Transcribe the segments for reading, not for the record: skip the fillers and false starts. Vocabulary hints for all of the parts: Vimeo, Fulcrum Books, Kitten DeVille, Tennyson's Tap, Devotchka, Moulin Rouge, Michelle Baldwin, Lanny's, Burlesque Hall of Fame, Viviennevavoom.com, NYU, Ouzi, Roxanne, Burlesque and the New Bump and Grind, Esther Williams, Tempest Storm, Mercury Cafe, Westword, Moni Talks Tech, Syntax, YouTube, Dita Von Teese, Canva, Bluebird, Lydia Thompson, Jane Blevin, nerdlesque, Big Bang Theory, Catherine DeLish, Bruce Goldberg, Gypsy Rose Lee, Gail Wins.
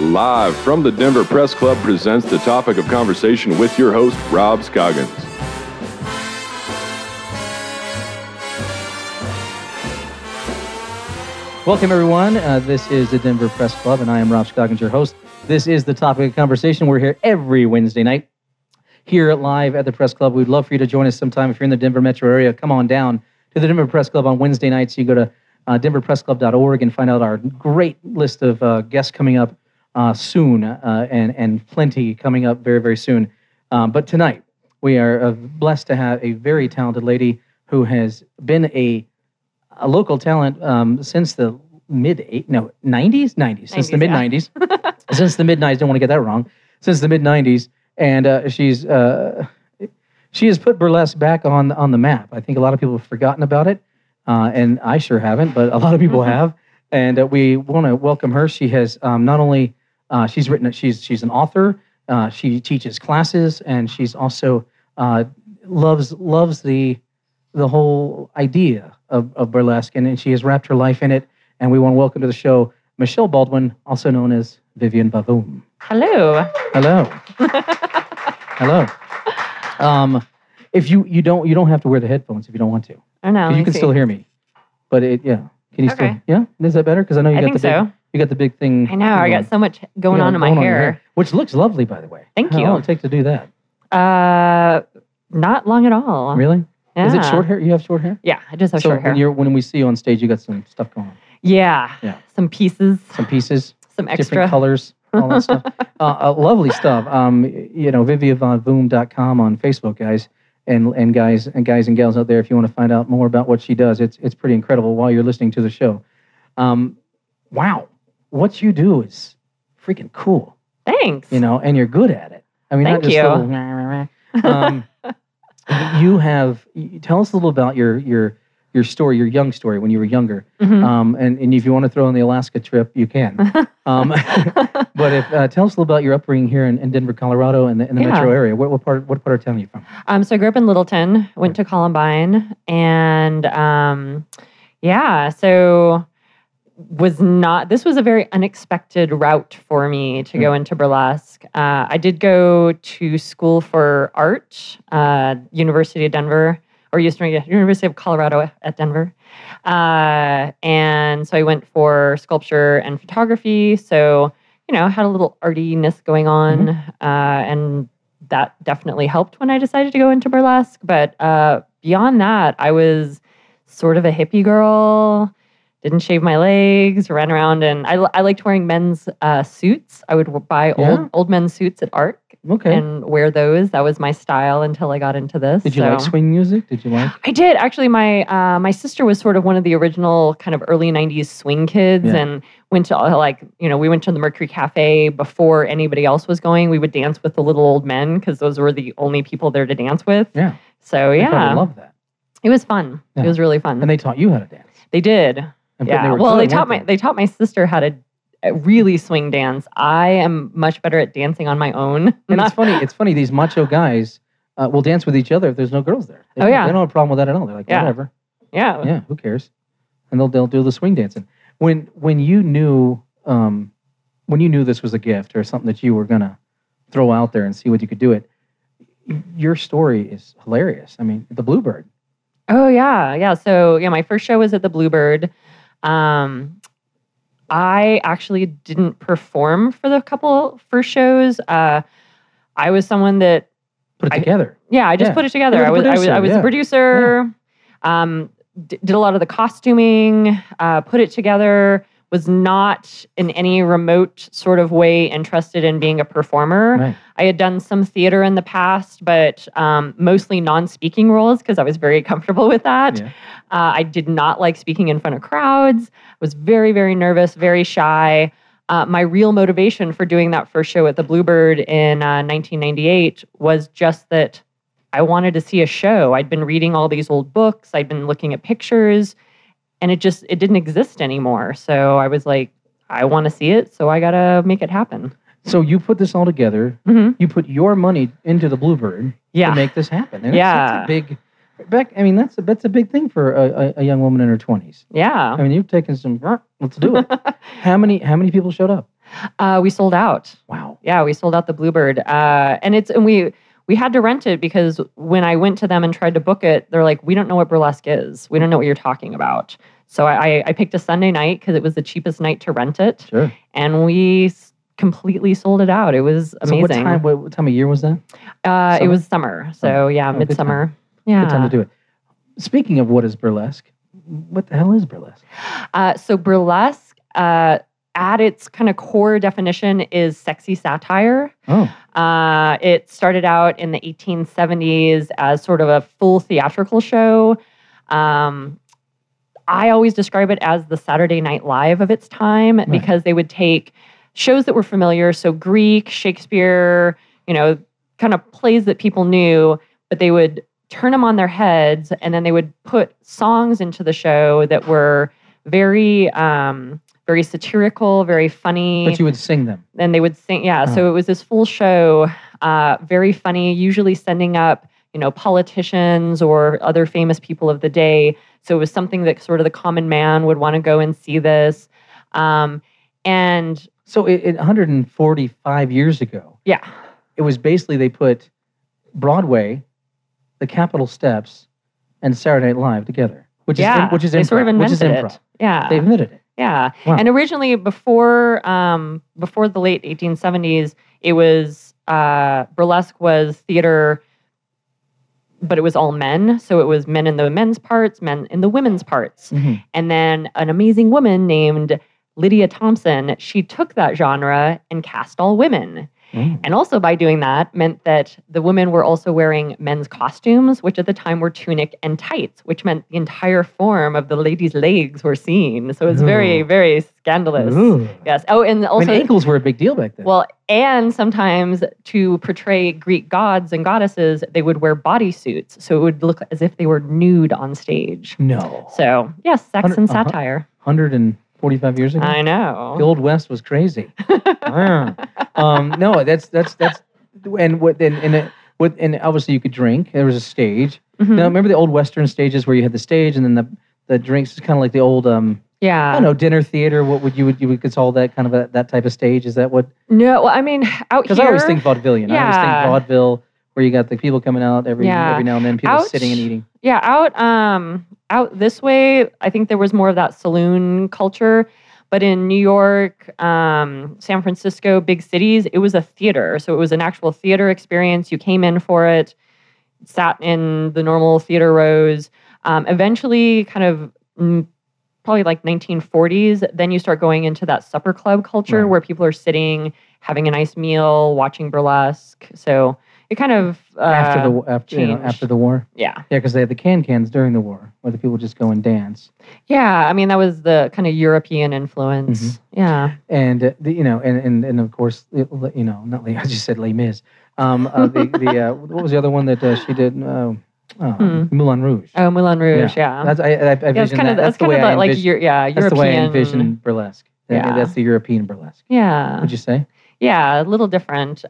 Live from the Denver Press Club presents The Topic of Conversation with your host, Rob Scoggins. Welcome, everyone. This is the Denver Press Club, and I am Rob Scoggins, your host. This is The Topic of Conversation. We're here every Wednesday night here live at the Press Club. We'd love for you to join us sometime. If you're in the Denver metro area, come on down to the Denver Press Club on Wednesday nights. You go to denverpressclub.org and find out our great list of guests coming up soon, and plenty coming up very, very soon. But tonight, we are blessed to have a very talented lady who has been a local talent since the mid-90s. Since the mid-90s, don't want to get that wrong. Since the mid-90s, and she has put burlesque back on the map. I think a lot of people have forgotten about it, and I sure haven't, but a lot of people have. And we want to welcome her. She has not only she's an author. She teaches classes, and she's also loves the whole idea of burlesque, and she has wrapped her life in it. And we want to welcome to the show Michelle Baldwin, also known as Vivienne VaVoom. Hello. Hello. Hello. If you don't have to wear the headphones if you don't want to. I know. You can still hear me, but Can you still? Yeah. Is that better? Because I know you got the big thing. I know. I got so much going on in my hair, which looks lovely, by the way. Thank you. How long did it take to do that? Not long at all. Really? Yeah. Is it short hair? You have short hair? Yeah, I just have short hair. When we see you on stage, you got some stuff going on. Yeah. Yeah. Some pieces. Some extra. Different colors. All that stuff. Lovely stuff. Viviennevavoom.com on Facebook, guys. And guys and gals out there, if you want to find out more about what she does, it's pretty incredible while you're listening to the show. Wow. What you do is freaking cool. Thanks. And you're good at it. I mean, thank you. Tell us a little about your story, your young story when you were younger. Mm-hmm. And if you want to throw in the Alaska trip, you can. But tell us a little about your upbringing here in Denver, Colorado, and in the metro area. What part of town are you from? So I grew up in Littleton, went to Columbine, and this was a very unexpected route for me to go into burlesque. I did go to school for art, University of Denver. Or University of Colorado at Denver. And so I went for sculpture and photography. So, had a little artiness going on. Mm-hmm. And that definitely helped when I decided to go into burlesque. But beyond that, I was sort of a hippie girl. Didn't shave my legs, ran around. And I liked wearing men's suits. I would buy old men's suits at art. Okay. And wear those. That was my style until I got into this. Did you like swing music? I did. Actually, my my sister was sort of one of the original kind of early 90s swing kids and went to we went to the Mercury Cafe before anybody else was going. We would dance with the little old men because those were the only people there to dance with. Yeah. So, I love that. It was fun. Yeah. It was really fun. And they taught you how to dance. They did. They taught my sister how to really swing dance. I am much better at dancing on my own. And it's funny. These macho guys will dance with each other if there's no girls there. They don't have a problem with that at all. They're like, whatever. Yeah. Yeah, who cares? And they'll do the swing dancing. When you knew this was a gift or something that you were going to throw out there and see what you could do it, your story is hilarious. I mean, the Bluebird. Oh, yeah. Yeah. So, my first show was at the Bluebird. I actually didn't perform for the first shows. I was someone that put it together. Put it together. I was a producer. Yeah. Did a lot of the costuming. Put it together. Was not in any remote sort of way interested in being a performer. Right. I had done some theater in the past, but mostly non-speaking roles because I was very comfortable with that. Yeah. I did not like speaking in front of crowds. I was very, very nervous, very shy. My real motivation for doing that first show at the Bluebird in 1998 was just that I wanted to see a show. I'd been reading all these old books. I'd been looking at pictures. And it didn't exist anymore. So I was like, I want to see it, so I got to make it happen. So you put this all together. Mm-hmm. You put your money into the Bluebird to make this happen. And that's a big thing for a young woman in her 20s. Yeah. I mean, you've taken some, let's do it. How many people showed up? We sold out. Wow. Yeah, we sold out the Bluebird. And we had to rent it because when I went to them and tried to book it, they're like, we don't know what burlesque is. We don't know what you're talking about. So I picked a Sunday night because it was the cheapest night to rent it. Sure. And we completely sold it out. It was amazing. So what time of year was that? It was summer. So yeah, midsummer. Yeah. Good time to do it. Speaking of what is burlesque, what the hell is burlesque? So burlesque, at its kind of core definition, is sexy satire. Oh. It started out in the 1870s as sort of a full theatrical show. I always describe it as the Saturday Night Live of its time, right, because they would take shows that were familiar, so Greek, Shakespeare, kind of plays that people knew, but they would turn them on their heads, and then they would put songs into the show that were very... very satirical, very funny. But you would sing them. And they would sing, yeah. Oh. So it was this full show, very funny, usually sending up, politicians or other famous people of the day. So it was something that sort of the common man would want to go and see this. And so it 145 years ago, yeah, it was basically they put Broadway, the Capitol Steps, and Saturday Night Live together, which is improv. Yeah, they invented it. Yeah, wow. And originally, before the late 1870s, it was burlesque was theater, but it was all men. So it was men in the men's parts, men in the women's parts. Mm-hmm. And then an amazing woman named Lydia Thompson, she took that genre and cast all women. Mm. And also by doing that meant that the women were also wearing men's costumes, which at the time were tunic and tights, which meant the entire form of the lady's legs were seen. So it was very, very scandalous. Ooh. Yes. Oh, and also... when ankles were a big deal back then. Well, and sometimes to portray Greek gods and goddesses, they would wear bodysuits. So it would look as if they were nude on stage. No. So, yes, sex and satire. 145 years ago? I know. The Old West was crazy. No, that's and obviously you could drink. There was a stage. Mm-hmm. Now remember the old Western stages where you had the stage and then the drinks is kind of like the old I don't know, dinner theater. What would you call that kind of that type of stage? Is that what? No, I mean out here. Because I always think vaudevillian. Yeah. I always think vaudeville where you got the people coming out every now and then, people sitting and eating. Yeah, out this way. I think there was more of that saloon culture. But in New York, San Francisco, big cities, it was a theater. So it was an actual theater experience. You came in for it, sat in the normal theater rows. Eventually, kind of probably like 1940s, then you start going into that supper club culture, right, where people are sitting, having a nice meal, watching burlesque. So it kind of after the war. Yeah, because they had the can-cans during the war, where the people just go and dance. Yeah, I mean that was the kind of European influence. Mm-hmm. Yeah, and and of course, not I just said Les Mis. What was the other one that she did? Moulin Rouge. Oh, Moulin Rouge. Yeah, that's the way I envision burlesque. Yeah, that's the European burlesque. Yeah, would you say? Yeah, a little different.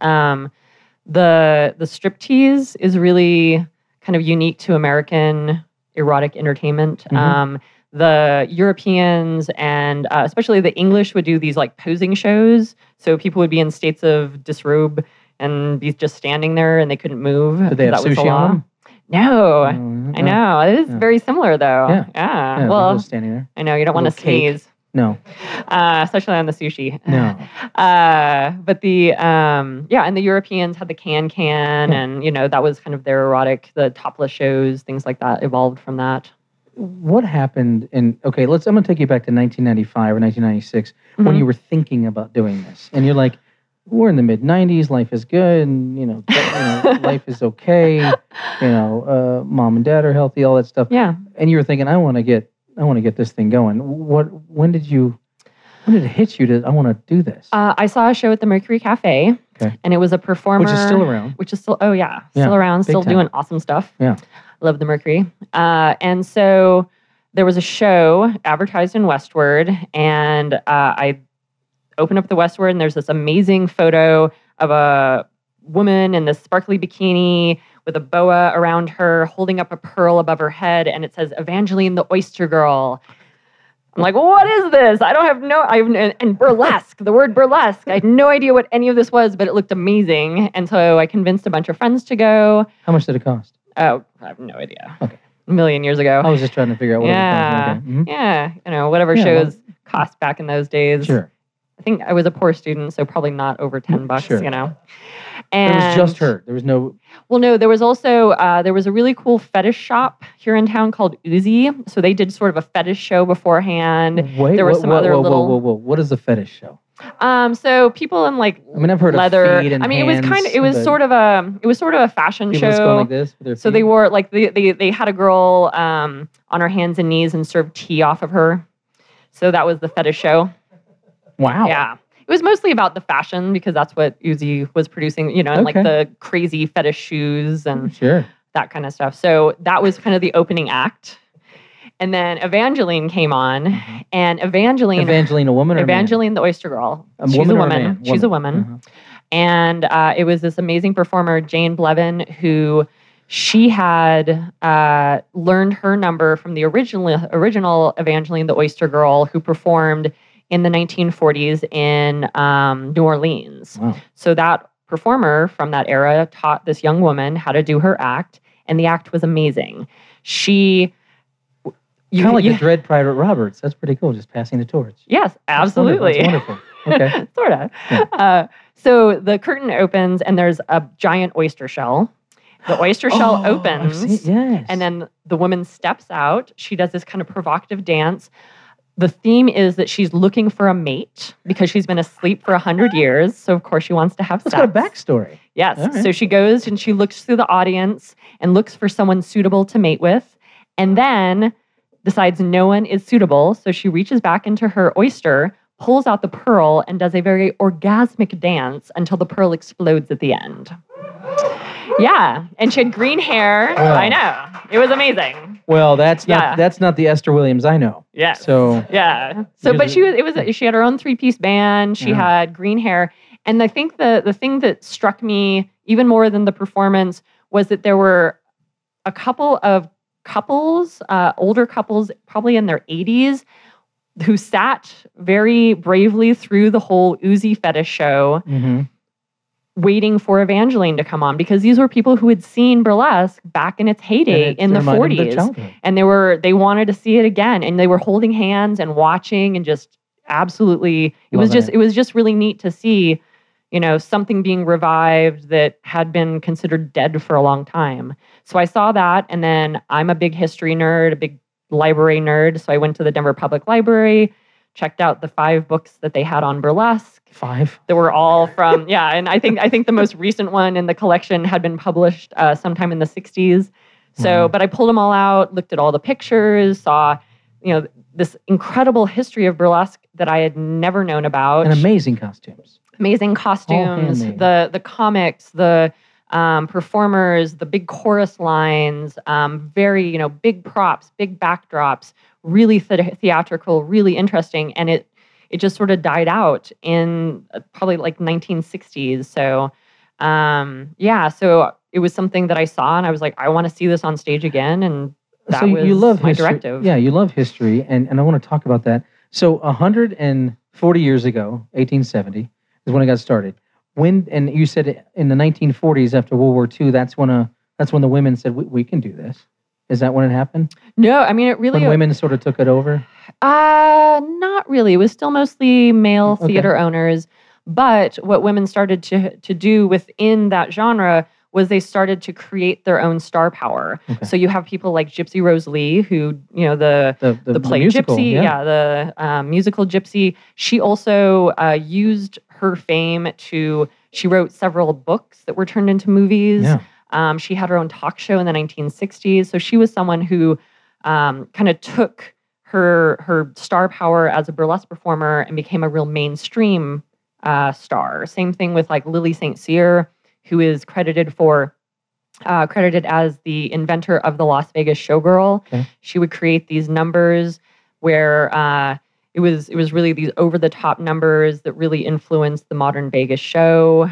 The striptease is really kind of unique to American erotic entertainment. Mm-hmm. The Europeans and especially the English would do these like posing shows. So people would be in states of disrobe and be just standing there and they couldn't move. Did they have sushi on them? No. I know. It is very similar though. Yeah. Yeah well, standing there. I know. You don't want to sneeze. No. Especially on the sushi. No. But the, and the Europeans had the can-can and, that was kind of their erotic, the topless shows, things like that evolved from that. What happened I'm going to take you back to 1995 or 1996 mm-hmm. when you were thinking about doing this. And you're like, we're in the mid-90s, life is good, and, life is okay, mom and dad are healthy, all that stuff. Yeah. And you were thinking, I want to get this thing going. When did it hit you I want to do this? I saw a show at the Mercury Cafe, and it was a performer. Which is still around. Still around, still doing awesome stuff. Yeah. Love the Mercury. And so there was a show advertised in Westword, and I opened up the Westword, and there's this amazing photo of a woman in this sparkly bikini with a boa around her, holding up a pearl above her head, and it says, Evangeline the Oyster Girl. I'm like, what is this? I don't have no, and burlesque, the word burlesque. I had no idea what any of this was, but it looked amazing. And so I convinced a bunch of friends to go. How much did it cost? Oh, I have no idea. Okay. A million years ago. I was just trying to figure out what it was. Okay. Mm-hmm. Yeah. You know, whatever shows cost back in those days. Sure. I think I was a poor student, so probably not over $10, sure. You know. And it was just her. There was no... Well, no, there was also, there was a really cool fetish shop here in town called Ouzi. So they did sort of a fetish show beforehand. Wait, there was some other little... What is a fetish show? So people in like leather... I mean, I've heard of feet and hands, it was sort of a fashion show. Going like this with their feet. So they wore, like, they had a girl on her hands and knees and served tea off of her. So that was the fetish show. Wow. Yeah. It was mostly about the fashion because that's what Ouzi was producing, you know, and like the crazy fetish shoes and that kind of stuff. So that was kind of the opening act. And then Evangeline came on and Evangeline, a woman or Evangeline, the Oyster Girl. She's a woman. She's a woman. And it was this amazing performer, Jane Blevin, who she had learned her number from the original Evangeline, the Oyster Girl, who performed in the 1940s in New Orleans. Wow. So that performer from that era taught this young woman how to do her act, and the act was amazing. She... Kind of like the Dread Private Roberts. That's pretty cool, just passing the torch. Yes, absolutely. That's wonderful. That's wonderful. Okay. Sort of. Yeah. So the curtain opens, and there's a giant oyster shell. The oyster shell opens, and then the woman steps out. She does this kind of provocative dance. The theme is that she's looking for a mate because she's been asleep for 100 years. So, of course, she wants to have sex. That's got a backstory. Yes. Right. So she goes and she looks through the audience and looks for someone suitable to mate with and then decides no one is suitable. So she reaches back into her oyster, pulls out the pearl, and does a very orgasmic dance until the pearl explodes at the end. Yeah, and she had green hair. Wow. I know. It was amazing. Well, that's not the Esther Williams I know. Yeah. So yeah. So but she had her own three-piece band. She had green hair. And I think the thing that struck me even more than the performance was that there were a couple of couples, older couples probably in their 80s, who sat very bravely through the whole Ouzi fetish show. Mm-hmm. Waiting for Evangeline to come on because these were people who had seen burlesque back in its heyday in the 40s. And they wanted to see it again. And they were holding hands and watching and just absolutely it was just really neat to see, you know, something being revived that had been considered dead for a long time. So I saw that, and then I'm a big history nerd, a big library nerd. So I went to the Denver Public Library, checked out the 5 books that they had on burlesque. 5? That were all from, and I think the most recent one in the collection had been published sometime in the 60s. So, but I pulled them all out, looked at all the pictures, saw, you know, this incredible history of burlesque that I had never known about. And amazing costumes. The comics, the performers, the big chorus lines, very, you know, big props, big backdrops, really theatrical, really interesting. And it just sort of died out in probably like 1960s. So, so it was something that I saw and I was like, I want to see this on stage again. And that was my directive. Yeah, you love history. And I want to talk about that. So 140 years ago, 1870 is when it got started. And you said in the 1940s after World War II, that's when the women said, we can do this. Is that when it happened? No, I mean, it really... When women sort of took it over? Not really. It was still mostly male theater owners. But what women started to do within that genre was they started to create their own star power. Okay. So you have people like Gypsy Rose Lee, who, you know, the play musical, Gypsy. Yeah, the musical Gypsy. She also used her fame she wrote several books that were turned into movies. Yeah. She had her own talk show in the 1960s. So she was someone who kind of took her star power as a burlesque performer and became a real mainstream star. Same thing with like Lily St. Cyr, who is credited as the inventor of the Las Vegas showgirl. Okay. She would create these numbers where it was really these over-the-top numbers that really influenced the modern Vegas show.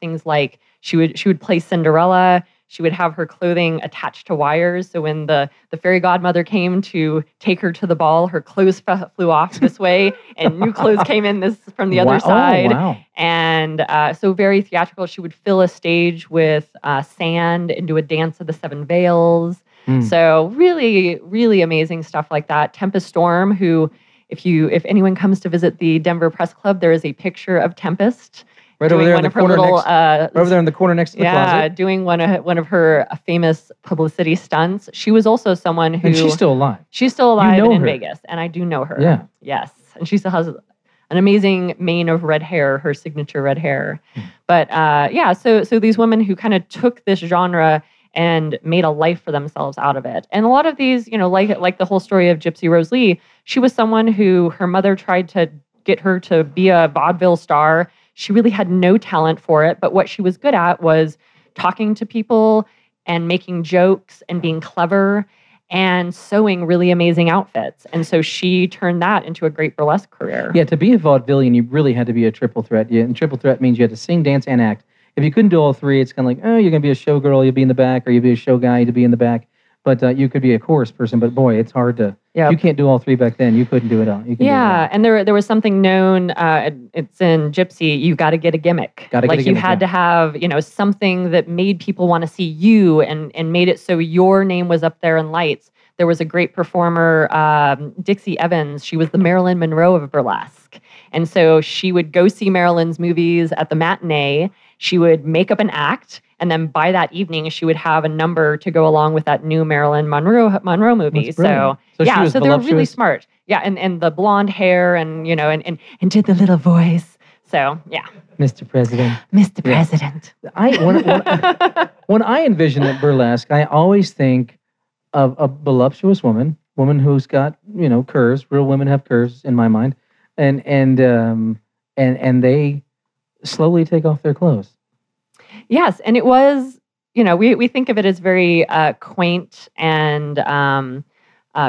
Things like she would play Cinderella. She would have her clothing attached to wires. So when the fairy godmother came to take her to the ball, her clothes flew off this way and new clothes came in this from the other side. Oh, wow. And so very theatrical. She would fill a stage with sand and do a dance of the seven veils. Mm. So really, really amazing stuff like that. Tempest Storm, who if anyone comes to visit the Denver Press Club, there is a picture of Tempest. Right over there in the corner next to the closet. Yeah, doing one of her famous publicity stunts. She was also someone who... And she's still alive. She's still alive in Vegas, and I do know her. Yeah. Yes, and she still has an amazing mane of red hair, her signature red hair. Mm. But so these women who kind of took this genre and made a life for themselves out of it. And a lot of these, like the whole story of Gypsy Rose Lee, she was someone who her mother tried to get her to be a vaudeville star. She really had no talent for it, but what she was good at was talking to people and making jokes and being clever and sewing really amazing outfits. And so she turned that into a great burlesque career. Yeah, to be a vaudevillian, you really had to be a triple threat. Yeah, and triple threat means you had to sing, dance, and act. If you couldn't do all three, it's kind of like, oh, you're going to be a showgirl, you'll be in the back, or you'll be a show guy, you'll be in the back. But you could be a chorus person, but boy, it's hard to... Yep. You can't do all three back then. You couldn't do it all. And there was something known, it's in Gypsy, you got to get a gimmick. You had to have, something that made people want to see you and made it so your name was up there in lights. There was a great performer, Dixie Evans. She was the Marilyn Monroe of burlesque. And so she would go see Marilyn's movies at the matinee. She would make up an act. And then by that evening, she would have a number to go along with that new Marilyn Monroe movie. So they were really smart. Yeah, and the blonde hair and did the little voice. So, yeah. Mr. President. Mr. President. Yeah. When I envision it burlesque, I always think of a voluptuous woman who's got, curves. Real women have curves in my mind. And they slowly take off their clothes. Yes, and it was, we think of it as very quaint and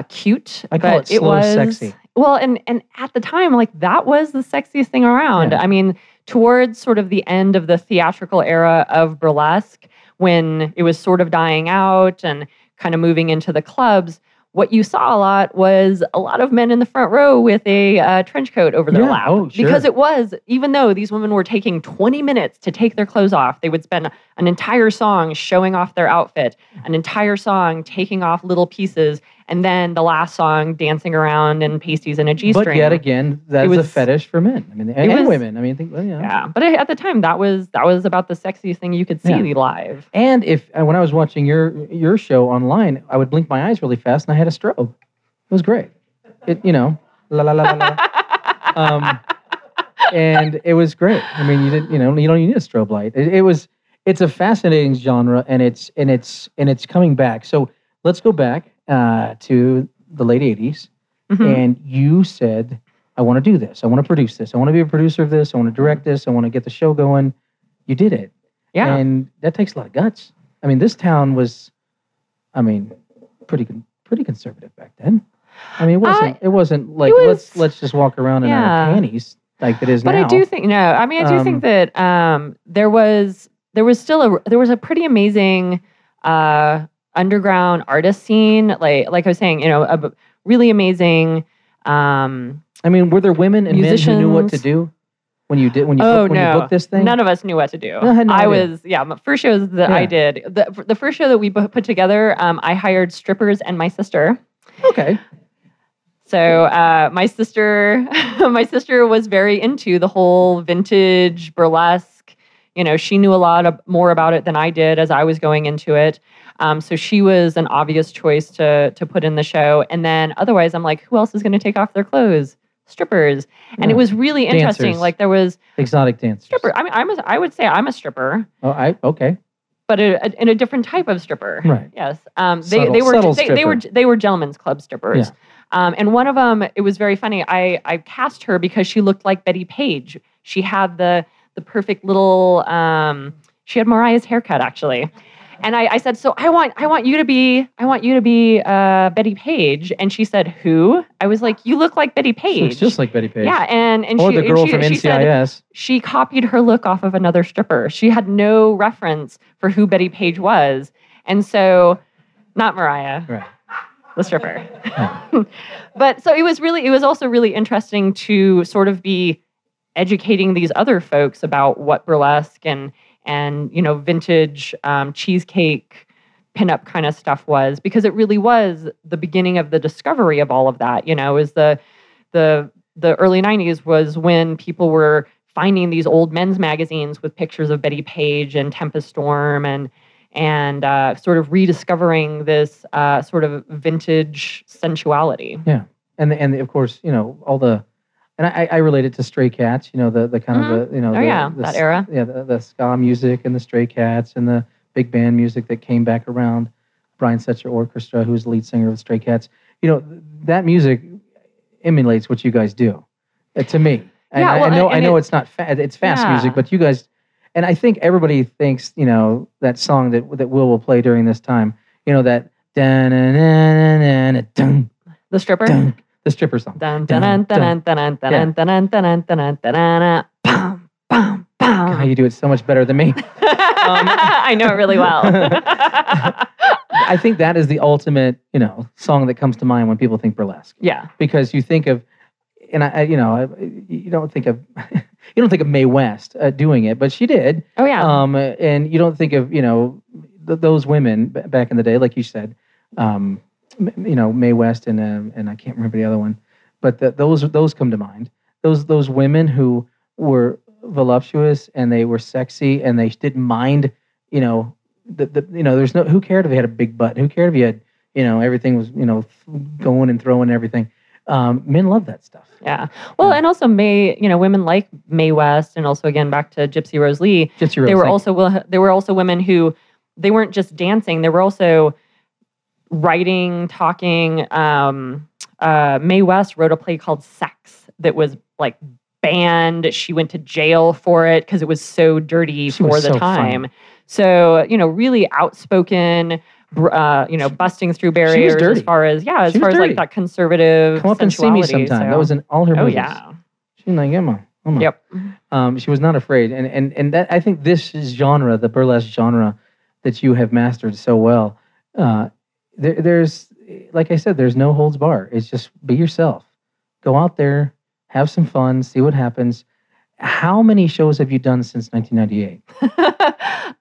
cute. I call it slow sexy. Well, and at the time, that was the sexiest thing around. Yeah. I mean, towards sort of the end of the theatrical era of burlesque, when it was sort of dying out and kind of moving into the clubs, what you saw was a lot of men in the front row with a trench coat over their lap. Oh, sure. Because it was, even though these women were taking 20 minutes to take their clothes off, they would spend an entire song showing off their outfit, an entire song taking off little pieces, and then the last song dancing around in pasties and a G-string. But yet again, that's a fetish for men. I mean, and women. I mean, yeah. But at the time, that was about the sexiest thing you could see live. And when I was watching your show online, I would blink my eyes really fast, and I had a strobe. It was great. It, la la la la la. And it was great. I mean, you don't need a strobe light. It's a fascinating genre, and it's coming back. So let's go back to the late 80s, mm-hmm. and you said, I want to do this. I want to produce this. I want to be a producer of this. I want to direct this. I want to get the show going. You did it. Yeah. And that takes a lot of guts. I mean, this town was, pretty conservative back then. I mean, it wasn't let's just walk around in our panties like it is now. But I do think think that there was still a pretty amazing underground artist scene. Like I was saying, a really amazing. Were there women and musicians, men who knew what to do when you booked this thing? None of us knew what to do. My first shows that I did. The first show that we put together, I hired strippers and my sister. Okay. So my sister was very into the whole vintage burlesque. She knew a lot more about it than I did as I was going into it. So she was an obvious choice to put in the show. And then otherwise, I'm like, who else is going to take off their clothes? Strippers. And it was really interesting. Dancers. Like there was... Exotic dancers. Stripper. I mean, I would say I'm a stripper. Oh, okay. But in a different type of stripper. Right. Yes. They were gentlemen's club strippers. Yeah. And one of them, it was very funny. I cast her because she looked like Bettie Page. She had the perfect little... she had Mariah's haircut, actually. And I said, so I want you to be Bettie Page. And she said, who? I was like, you look like Bettie Page. She looks just like Bettie Page. Yeah, and the girl from NCIS. She copied her look off of another stripper. She had no reference for who Bettie Page was, and so not Mariah, right, the stripper. Oh. But so it was also really interesting to sort of be educating these other folks about what burlesque and you know, vintage cheesecake pinup kind of stuff was, because it really was the beginning of the discovery of all of that. You know, is the early 90s was when people were finding these old men's magazines with pictures of Bettie Page and Tempest Storm and sort of rediscovering this sort of vintage sensuality. Yeah, and of course, you know, all the. And I relate it to Stray Cats, you know, the kind mm-hmm. of the, you know, that era. Yeah, the ska music and the Stray Cats and the big band music that came back around. Brian Setzer Orchestra, who's the lead singer of the Stray Cats. You know, that music emulates what you guys do, to me. And yeah, well, I know it's not fast yeah. music, but you guys, and I think everybody thinks, you know, that song that Will play during this time, you know, that the stripper. Dun, the stripper song. God, you do it so much better than me. I know it really well. I think that is the ultimate, you know, song that comes to mind when people think burlesque. Yeah, because you think of, and you don't think of Mae West doing it, but she did. Oh yeah. And you don't think of, you know, those women back in the day, like you said. You know, Mae West and I can't remember the other one, but those come to mind. Those women who were voluptuous and they were sexy and they didn't mind, you know, there's no, who cared if they had a big butt? Who cared if you had, you know, everything was, you know, going and throwing everything. Men love that stuff. Yeah. Well, and also women like Mae West, and also again back to Gypsy Rose Lee. There were also women who, they weren't just dancing. There were also writing, talking. Mae West wrote a play called Sex that was like banned. She went to jail for it because it was so dirty for the time. So, you know, really outspoken, you know, busting through barriers as far as like that conservative. Come up and see me sometime. So. That was in all her movies. Oh yeah, she's like Emma. Yep. She was not afraid, and that, I think, this is genre, the burlesque genre, that you have mastered so well. There's, like I said, there's no holds bar. It's just be yourself. Go out there, have some fun, see what happens. How many shows have you done since 1998?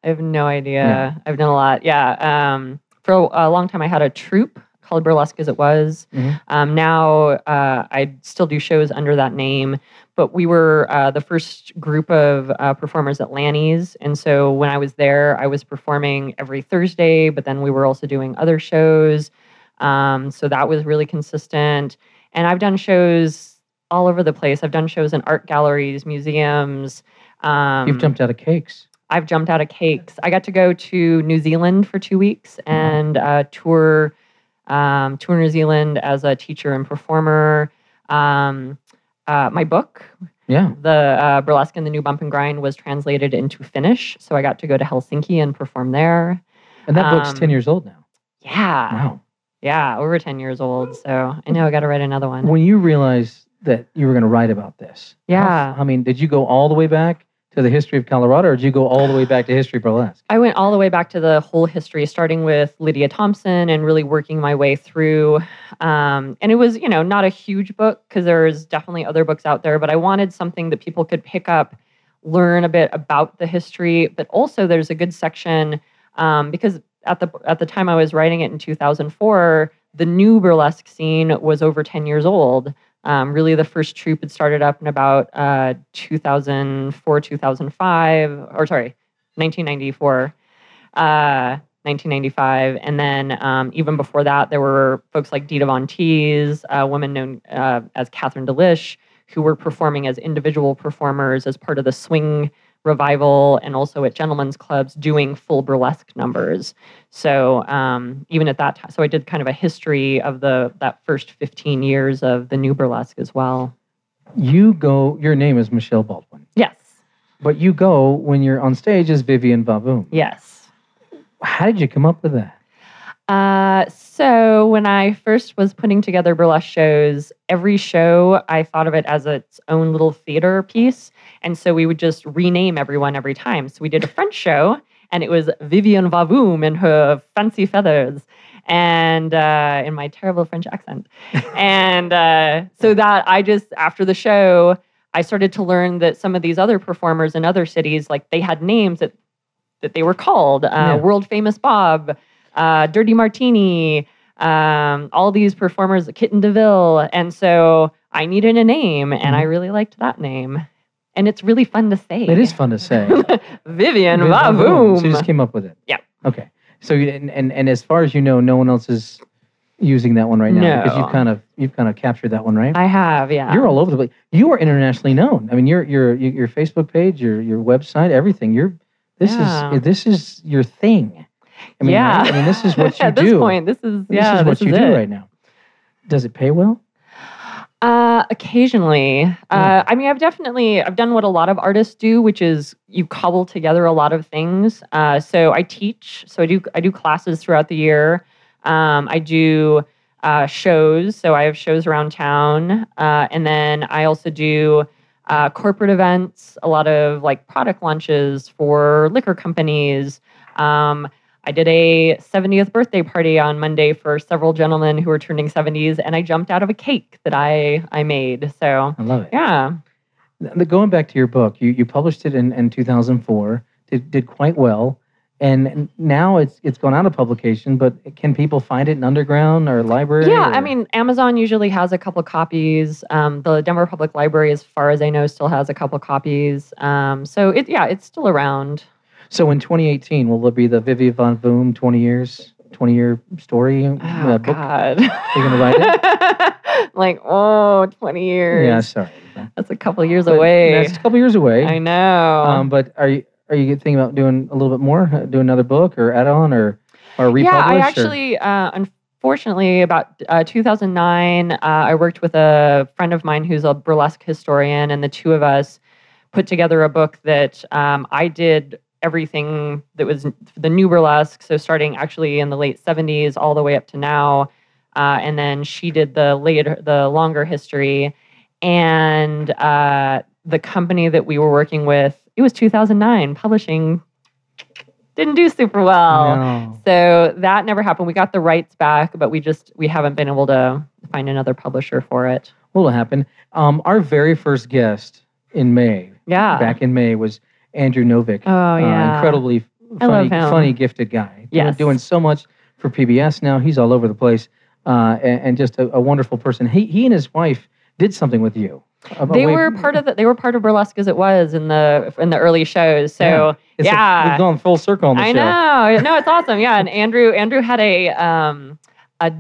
I have no idea. Yeah. I've done a lot. Yeah. For a long time, I had a troupe called Burlesque As It Was. Mm-hmm. Now I still do shows under that name, but we were the first group of performers at Lanny's. And so when I was there, I was performing every Thursday, but then we were also doing other shows. So that was really consistent. And I've done shows all over the place. I've done shows in art galleries, museums. You've jumped out of cakes. I've jumped out of cakes. I got to go to New Zealand for 2 weeks and tour New Zealand as a teacher and performer. My book, the Burlesque and the New Bump and Grind, was translated into Finnish, so I got to go to Helsinki and perform there. And that book's 10 years old now. Yeah. Wow. Yeah, over 10 years old, so I know I got to write another one. When you realized that you were going to write about this, I mean, did you go all the way back to the history of Colorado, or did you go all the way back to history burlesque? I went all the way back to the whole history, starting with Lydia Thompson and really working my way through. And it was, you know, not a huge book because there's definitely other books out there, but I wanted something that people could pick up, learn a bit about the history, but also there's a good section because at the time I was writing it in 2004, the new burlesque scene was over 10 years old. Really, the first troupe had started up in about 1994, 1995. And then even before that, there were folks like Dita Von Teese, a woman known as Catherine DeLish, who were performing as individual performers as part of the swing revival and also at gentlemen's clubs doing full burlesque numbers. So even at that time, so I did kind of a history of that first 15 years of the new burlesque as well. Your name is Michelle Baldwin. Yes. But you go, when you're on stage, as Vivienne VaVoom. Yes. How did you come up with that? So when I first was putting together burlesque shows, every show I thought of it as its own little theater piece. And so we would just rename everyone every time. So we did a French show and it was Vivienne VaVoom and her fancy feathers. And in my terrible French accent. And so that I just, after the show, I started to learn that some of these other performers in other cities, like they had names that they were called. World Famous Bob, Dirty Martini, all these performers, Kitten DeVille. And so I needed a name, and I really liked that name. And it's really fun to say. It is fun to say. Vivienne VaVoom. So you just came up with it? Yeah. Okay. So and as far as you know, no one else is using that one right now. No. Because you've kind of captured that one, right? I have, yeah. You're all over the place. You are internationally known. I mean, your Facebook page, your website, everything. This is your thing. I mean, yeah. Right? I mean, this is what you do. At this point, this is what you do right now. Does it pay well? Occasionally. Yeah. I mean, I've done what a lot of artists do, which is you cobble together a lot of things. So I teach. So I do classes throughout the year. I do shows. So I have shows around town. And then I also do corporate events, a lot of like product launches for liquor companies. I did a 70th birthday party on Monday for several gentlemen who were turning 70s, and I jumped out of a cake that I made. So I love it. Yeah. Going back to your book, you published it in 2004. Did quite well, and now it's gone out of publication. But can people find it in underground or library? Yeah, or? I mean, Amazon usually has a couple copies. The Denver Public Library, as far as I know, still has a couple copies. So it's still around. So in 2018, will there be the Vivienne VaVoom 20-year story book? God. You're going to write it? 20 years. Yeah, sorry. That's a couple years away. That's a couple years away. I know. But are you thinking about doing a little bit more? Do another book or add-on or republish? Yeah, I actually, unfortunately, about 2009, I worked with a friend of mine who's a burlesque historian, and the two of us put together a book that I did everything that was the new burlesque, so starting actually in the late 70s all the way up to now, and then she did the longer history, and the company that we were working with, it was 2009, publishing didn't do super well. No. So that never happened. We got the rights back, but we haven't been able to find another publisher for it. Will it happen? Our very first guest in May, back in May, was Andrew Novick. Oh, yeah. Incredibly funny, gifted guy. Yes. Doing so much for PBS now. He's all over the place. And just a wonderful person. He and his wife did something with you. They were part of Burlesque as it was in the early shows. So, yeah. We've gone full circle on the show. I know. No, it's awesome. Yeah. And Andrew had a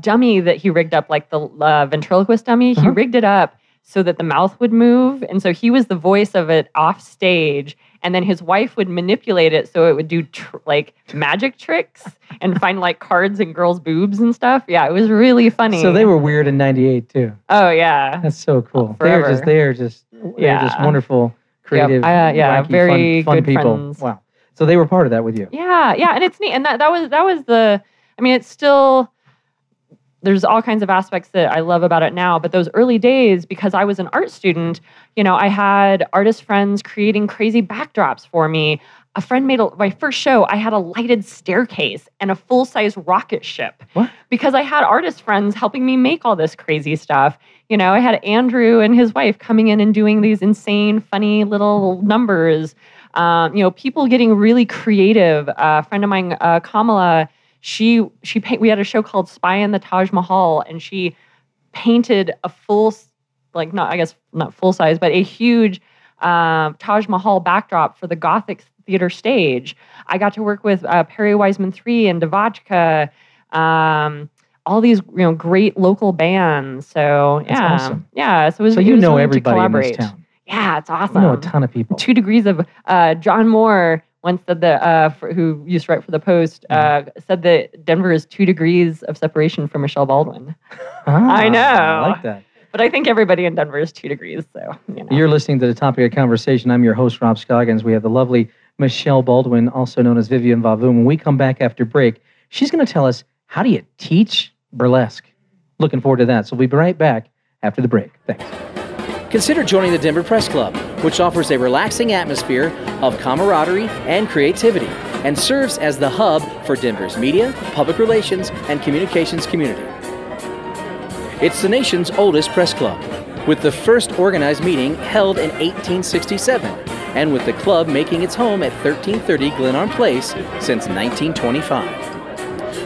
dummy that he rigged up, like the ventriloquist dummy. He rigged it up so that the mouth would move. And so he was the voice of it off stage. And then his wife would manipulate it so it would do magic tricks and find cards and girls' boobs and stuff. Yeah, it was really funny. So they were weird in '98 too. Oh yeah, that's so cool. They're just wonderful, creative, wacky, very fun good people. Friends. Wow. So they were part of that with you. Yeah, yeah, and it's neat. And that was the. I mean, it's still. There's all kinds of aspects that I love about it now, but those early days, because I was an art student, I had artist friends creating crazy backdrops for me. A friend made my first show, I had a lighted staircase and a full-size rocket ship. What? Because I had artist friends helping me make all this crazy stuff. I had Andrew and his wife coming in and doing these insane, funny little numbers. People getting really creative. A friend of mine, Kamala, we had a show called Spy in the Taj Mahal, and she painted a full, not full size, but a huge Taj Mahal backdrop for the Gothic theater stage. I got to work with Perry Wiseman III and Devotchka, all these great local bands. So yeah, that's awesome. Yeah. So it was so everybody in this town. Yeah, it's awesome. You know a ton of people. 2 degrees of John Moore. Once said that, who used to write for The Post, said that Denver is 2 degrees of separation from Michelle Baldwin. I know. I like that. But I think everybody in Denver is 2 degrees. So You're listening to The Topic of Conversation. I'm your host, Rob Scoggins. We have the lovely Michelle Baldwin, also known as Vivienne VaVoom. When we come back after break, she's going to tell us, how do you teach burlesque? Looking forward to that. So we'll be right back after the break. Thanks. Consider joining the Denver Press Club, which offers a relaxing atmosphere of camaraderie and creativity, and serves as the hub for Denver's media, public relations, and communications community. It's the nation's oldest press club, with the first organized meeting held in 1867, and with the club making its home at 1330 Glenarm Place since 1925.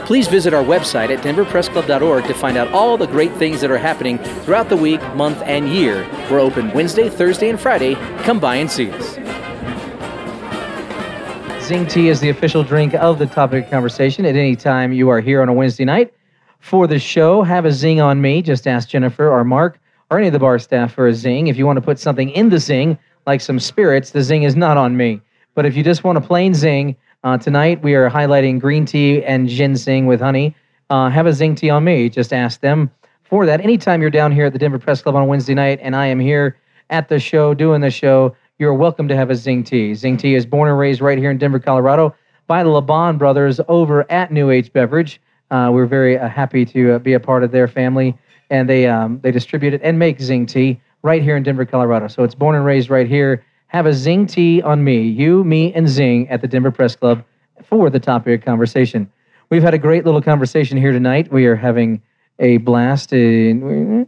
Please visit our website at denverpressclub.org to find out all the great things that are happening throughout the week, month, and year. We're open Wednesday, Thursday, and Friday. Come by and see us. Zing tea is the official drink of The Topic of Conversation. At any time you are here on a Wednesday night for the show, have a zing on me. Just ask Jennifer or Mark or any of the bar staff for a zing. If you want to put something in the zing, like some spirits, the zing is not on me. But if you just want a plain zing, tonight we are highlighting green tea and ginseng with honey. Have a zing tea on me. Just ask them for that. Anytime you're down here at the Denver Press Club on a Wednesday night and I am here at the show doing the show, you're welcome to have a zing tea. Zing tea is born and raised right here in Denver, Colorado by the LeBon brothers over at New Age Beverage. We're very happy to be a part of their family. And they distribute it and make zing tea right here in Denver, Colorado. So it's born and raised right here. Have a zing tea on me, you, me, and zing at the Denver Press Club for The Topic of Conversation. We've had a great little conversation here tonight. We are having a blast. We're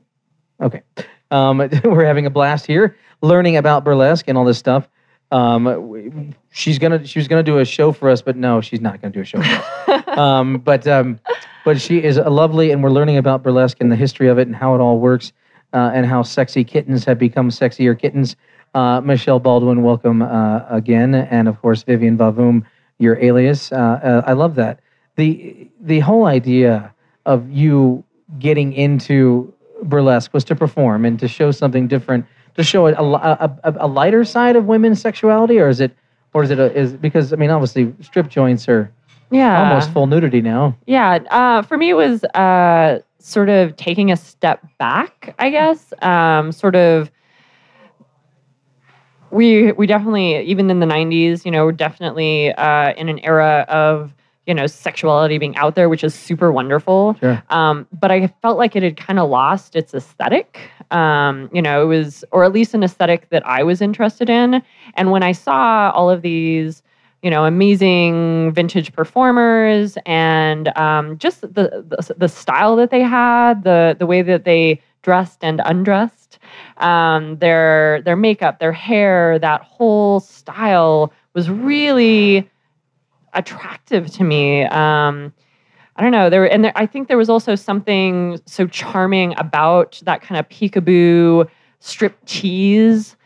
having a blast here, learning about burlesque and all this stuff. She was gonna do a show for us, but no, she's not gonna do a show for us. But she is lovely, and we're learning about burlesque and the history of it and how it all works. And how sexy kittens have become sexier kittens. Michelle Baldwin, welcome again. And, of course, Vivienne VaVoom, your alias. I love that. The whole idea of you getting into burlesque was to perform and to show something different, to show a lighter side of women's sexuality, because, I mean, obviously, strip joints are almost full nudity now. Yeah. For me, it was... sort of taking a step back, I guess. We definitely, even in the 90s, we're definitely in an era of, sexuality being out there, which is super wonderful. Sure. But I felt like it had kind of lost its aesthetic. It was, or at least an aesthetic that I was interested in. And when I saw all of these amazing vintage performers and just the style that they had, the way that they dressed and undressed, their makeup, their hair, that whole style was really attractive to me. I don't know. I think there was also something so charming about that kind of peekaboo striptease.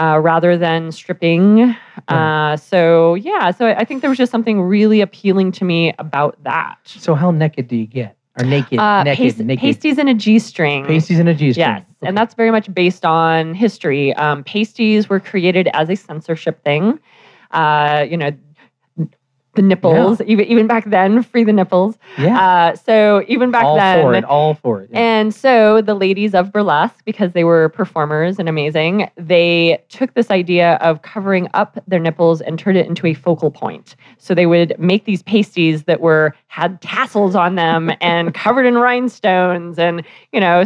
Rather than stripping. So I think there was just something really appealing to me about that. So how naked do you get? Or naked? Naked. Pasties and a G-string. Yes, okay. And that's very much based on history. Pasties were created as a censorship thing. The nipples, even back then, free the nipples. Yeah. So even back then. All for it. Yeah. And so the ladies of burlesque, because they were performers and amazing, they took this idea of covering up their nipples and turned it into a focal point. So they would make these pasties that had tassels on them and covered in rhinestones and,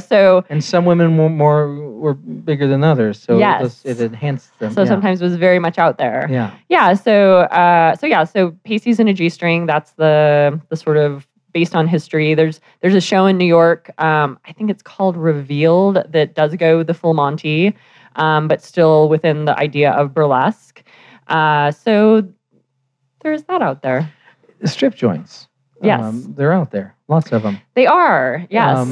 so. And some women were bigger than others. So yes. It enhanced them. So sometimes it was very much out there. Yeah. Yeah. So pasties and a G-string, that's the sort of based on history. There's a show in New York, I think it's called Revealed, that does go the full Monty, but still within the idea of burlesque. So there's that out there. Strip joints. Yes. They're out there. Lots of them. They are, yes.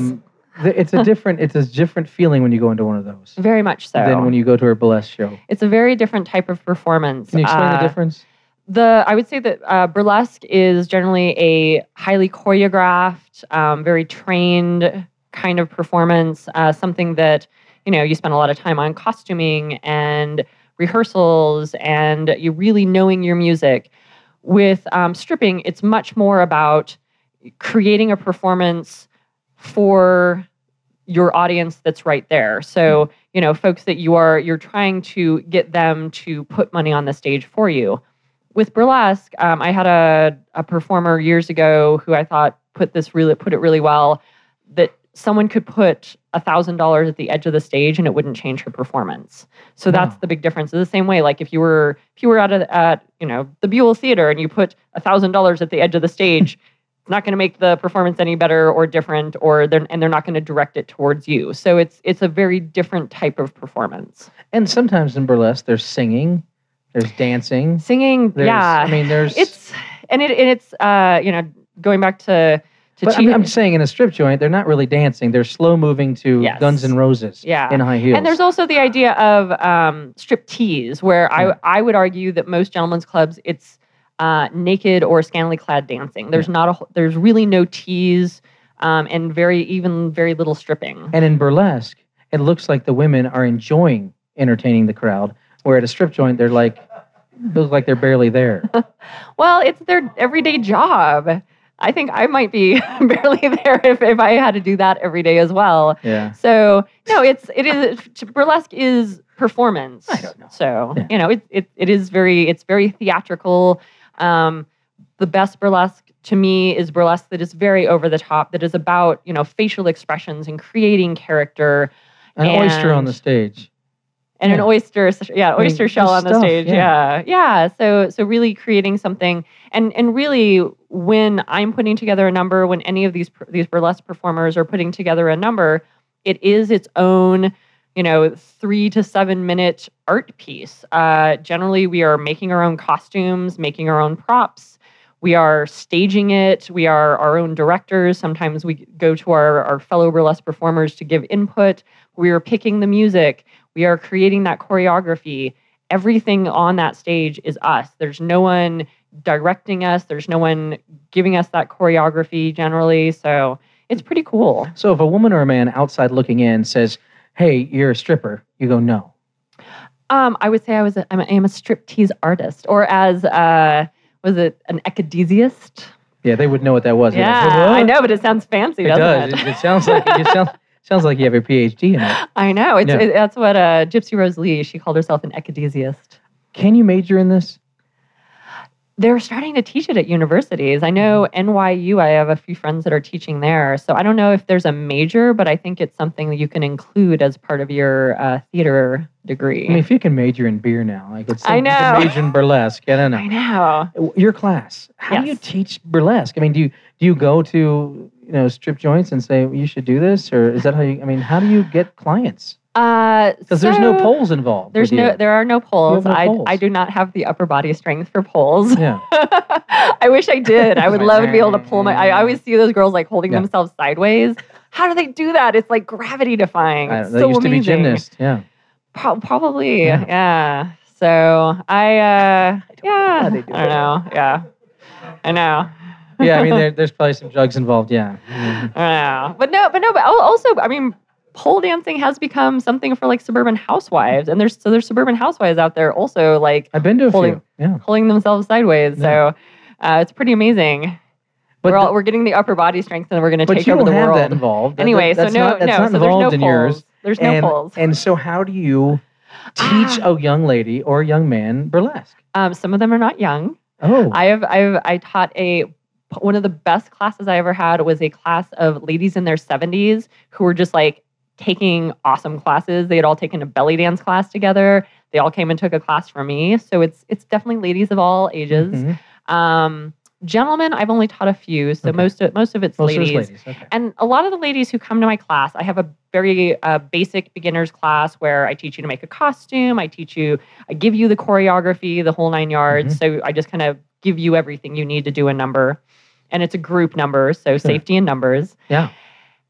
It's a different feeling when you go into one of those. Very much so. Than when you go to a burlesque show. It's a very different type of performance. Can you explain the difference? I would say that burlesque is generally a highly choreographed, very trained kind of performance, something that, you spend a lot of time on costuming and rehearsals and you really knowing your music. With stripping, it's much more about creating a performance for your audience that's right there. So, folks that you're trying to get them to put money on the stage for you. with burlesque, I had a performer years ago who I thought put it really well, that someone could put $1,000 at the edge of the stage and it wouldn't change her performance. So that's the big difference. It's the same way, like if you were at the Buell Theater and you put $1,000 at the edge of the stage, it's not going to make the performance any better or different, and they're not going to direct it towards you. So it's a very different type of performance. And sometimes in burlesque, there's singing, there's dancing, going back to. But I'm saying in a strip joint, they're not really dancing. They're slow moving to Guns N' Roses in high heels. And there's also the idea of strip tease, where I would argue that most gentlemen's clubs, it's naked or scantily clad dancing. There's there's really no tease, and very little stripping. And in burlesque, it looks like the women are enjoying entertaining the crowd, where at a strip joint, they're like, it looks like they're barely there. Well, it's their everyday job. I think I might be barely there if I had to do that every day as well. Yeah. So no, burlesque is performance. I don't know. So it's very theatrical. The best burlesque to me is burlesque that is very over the top, that is about facial expressions and creating character. An oyster on the stage. And an oyster, shell on the stage. Yeah. So really creating something, and really when I'm putting together a number, when any of these burlesque performers are putting together a number, it is its own, 3 to 7 minute art piece. Generally, we are making our own costumes, making our own props. We are staging it. We are our own directors. Sometimes we go to our fellow burlesque performers to give input. We are picking the music. We are creating that choreography. Everything on that stage is us. There's no one directing us. There's no one giving us that choreography generally. So it's pretty cool. So if a woman or a man outside looking in says, hey, you're a stripper, you go, no. I would say I am a striptease artist. Or as, was it an ecdysiast? Yeah, they would know what that was. Yeah, I know, but it sounds fancy, doesn't it? It sounds like... Sounds like you have a PhD in it. I know. That's what Gypsy Rose Lee, she called herself an ecdysiast. Can you major in this? They're starting to teach it at universities. I know NYU, I have a few friends that are teaching there. So I don't know if there's a major, but I think it's something that you can include as part of your theater degree. I mean, if you can major in beer now, you can major in burlesque. I don't know. I know. Your class, how do you teach burlesque? I mean, do you go to... strip joints and say, well, you should do this? Or is that how do you get clients? Because there's no poles involved. There are no poles. I do not have the upper body strength for poles. Yeah. I wish I did. I would love to be able to pull my, I always see those girls holding themselves sideways. How do they do that? It's gravity defying. It's so used amazing. To be gymnasts. Yeah. Probably. Yeah. So I don't know. Yeah. I know. Yeah, there's probably some drugs involved, yeah. But also, pole dancing has become something for suburban housewives, and there's suburban housewives out there also I've been to a few, yeah. Pulling themselves sideways, so it's pretty amazing. But we're getting the upper body strength, and we're going to take over the world. But you don't have that involved. Anyway, that's not involved in yours. There's no poles. And so how do you teach a young lady or a young man burlesque? Some of them are not young. Oh. I taught one of the best classes I ever had was a class of ladies in their 70s who were just taking awesome classes. They had all taken a belly dance class together. They all came and took a class from me. So it's definitely ladies of all ages. Mm-hmm. Gentlemen, I've only taught a few, so most of it's ladies. Okay. And a lot of the ladies who come to my class, I have a very basic beginner's class where I teach you to make a costume. I give you the choreography, the whole nine yards. Mm-hmm. So I just kind of give you everything you need to do a number. And it's a group number, so safety in numbers. Yeah.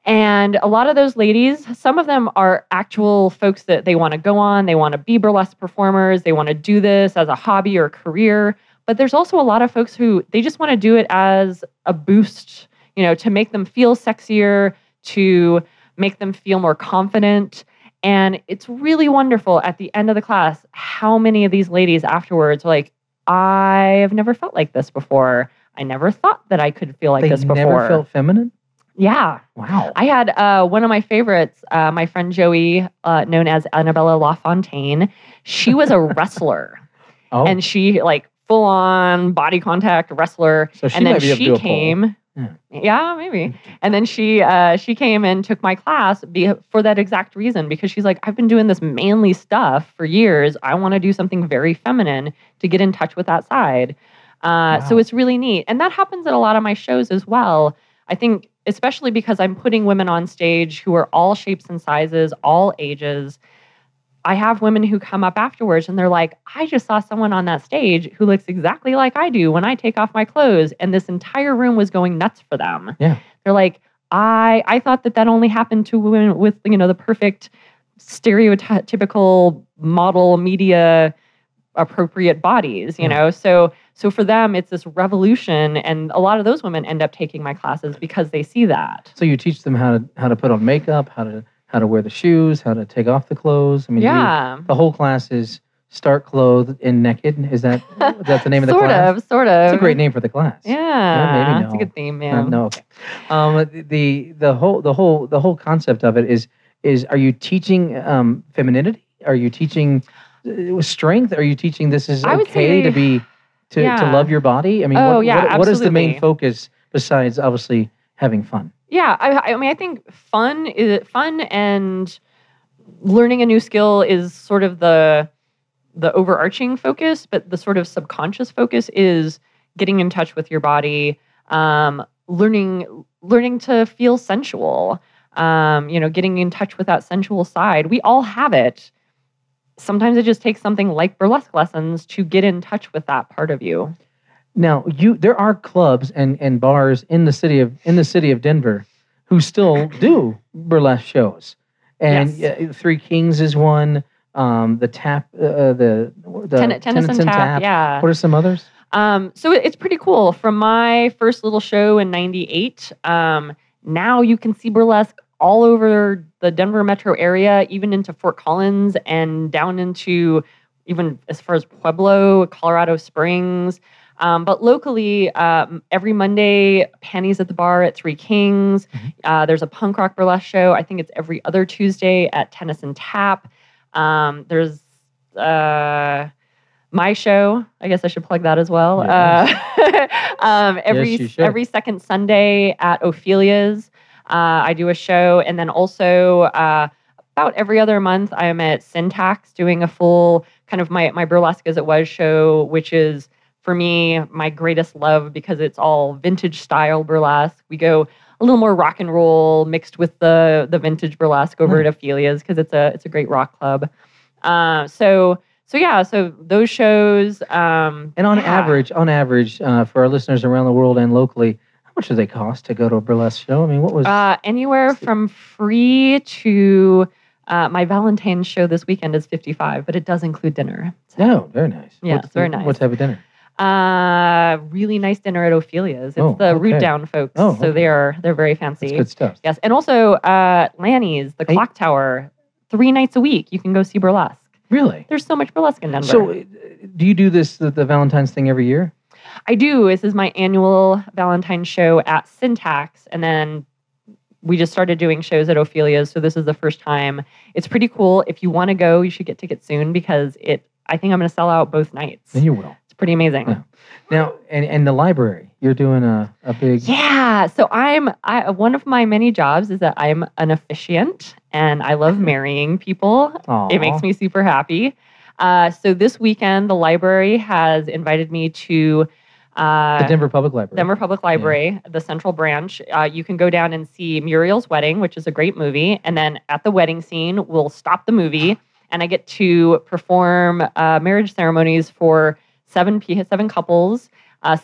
And a lot of those ladies, some of them are actual folks that they want to go on. They want to be burlesque performers. They want to do this as a hobby or career. But there's also a lot of folks who they just want to do it as a boost, to make them feel sexier, to make them feel more confident. And it's really wonderful at the end of the class how many of these ladies afterwards are I have never felt like this before. I never thought that I could feel this before. They never felt feminine? Yeah. Wow. I had one of my favorites, my friend Joey, known as Annabella LaFontaine. She was a wrestler. Oh. And she full-on body contact wrestler. So and then she came. Yeah, maybe. And then she came and took my class for that exact reason, because she's like, I've been doing this manly stuff for years. I want to do something very feminine to get in touch with that side. Wow. So it's really neat. And that happens at a lot of my shows as well. I think especially because I'm putting women on stage who are all shapes and sizes, all ages. I have women who come up afterwards and they're like, I just saw someone on that stage who looks exactly like I do when I take off my clothes. And this entire room was going nuts for them. Yeah. They're like, I thought that only happened to women with, you know, the perfect stereotypical model media appropriate bodies, you know? So for them, it's this revolution. And a lot of those women end up taking my classes because they see that. So you teach them how to put on makeup, how to wear the shoes, how to take off the clothes. I mean, the whole class is Start Clothed and Naked. Is that the name of the class? Sort of. It's a great name for the class. Yeah, maybe no. It's a good theme, man. Okay. The whole concept of it is are you teaching femininity? Are you teaching strength? Are you teaching this is okay to love your body? I mean, what is the main focus besides obviously having fun? Yeah, I mean, I think fun and learning a new skill is sort of the overarching focus, but the sort of subconscious focus is getting in touch with your body, learning to feel sensual, getting in touch with that sensual side. We all have it. Sometimes it just takes something like burlesque lessons to get in touch with that part of you. Now, there are clubs and bars in the city of Denver who still do burlesque shows, and Three Kings is one. The Tap, the Tennyson's Tap. Yeah. What are some others? So it's pretty cool. From my first little show in '98, now you can see burlesque all over the Denver metro area, even into Fort Collins and down into even as far as Pueblo, Colorado Springs. But locally, every Monday, Panties at the Bar at Three Kings. Mm-hmm. There's a punk rock burlesque show. I think it's every other Tuesday at Tennyson's Tap. There's my show. I guess I should plug that as well. Yes. Every second Sunday at Ophelia's, I do a show. And then also about every other month, I am at Syntax doing a full kind of my Burlesque as It Was show, which is, for me, my greatest love because it's all vintage style burlesque. We go a little more rock and roll mixed with the vintage burlesque over at Ophelia's because it's a great rock club. So those shows. And on average, for our listeners around the world and locally, how much do they cost to go to a burlesque show? I mean, what was anywhere from free to my Valentine's show this weekend is $55, but it does include dinner. So. Oh, very nice. Yeah, it's very nice. What type of dinner? Really nice dinner at Ophelia's. It's the Root Down folks. Oh, okay. So they're very fancy. That's good stuff. Yes. And also Lanny's, the Clock Tower, 3 nights a week you can go see burlesque. Really? There's so much burlesque in Denver. So do you do this, the Valentine's thing every year? I do. This is my annual Valentine's show at Syntax. And then we just started doing shows at Ophelia's. So this is the first time. It's pretty cool. If you want to go, you should get tickets soon because I think I'm going to sell out both nights. And you will. Pretty amazing. Yeah. Now, and the library, you're doing a big... Yeah, so one of my many jobs is that I'm an officiant, and I love marrying people. Aww. It makes me super happy. So this weekend, the library has invited me to... the Denver Public Library. The central branch. You can go down and see Muriel's Wedding, which is a great movie, and then at the wedding scene, we'll stop the movie, and I get to perform marriage ceremonies for... seven couples.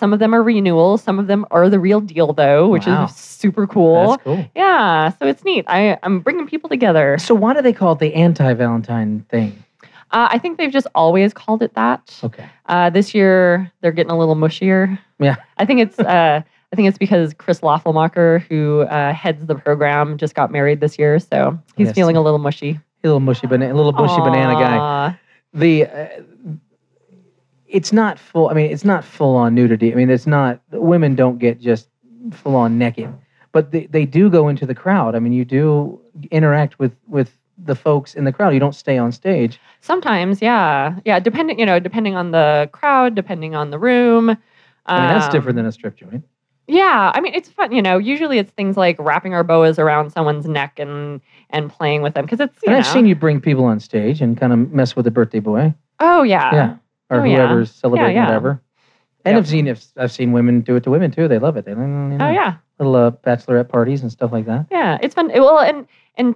Some of them are renewals. Some of them are the real deal, though, which is super cool. That's cool. Yeah, so it's neat. I'm bringing people together. So why do they call it the anti-Valentine thing? I think they've just always called it that. Okay. This year they're getting a little mushier. Yeah. I think it's because Chris Loffelmacher, who heads the program, just got married this year, so he's feeling a little mushy. A little bushy banana guy. It's not full-on nudity. I mean, it's not... Women don't get just full-on naked. But they do go into the crowd. I mean, you do interact with the folks in the crowd. You don't stay on stage. Sometimes, yeah. Yeah, depending on the crowd, depending on the room. I mean, that's different than a strip joint. Yeah, I mean, it's fun, usually it's things like wrapping our boas around someone's neck and playing with them, because it's, I've seen you bring people on stage and kind of mess with the birthday boy. Oh, yeah. Yeah, or whoever's celebrating whatever. And I've seen women do it to women, too. They love it. They, oh, yeah. Little bachelorette parties and stuff like that. Yeah, it's fun. Well, and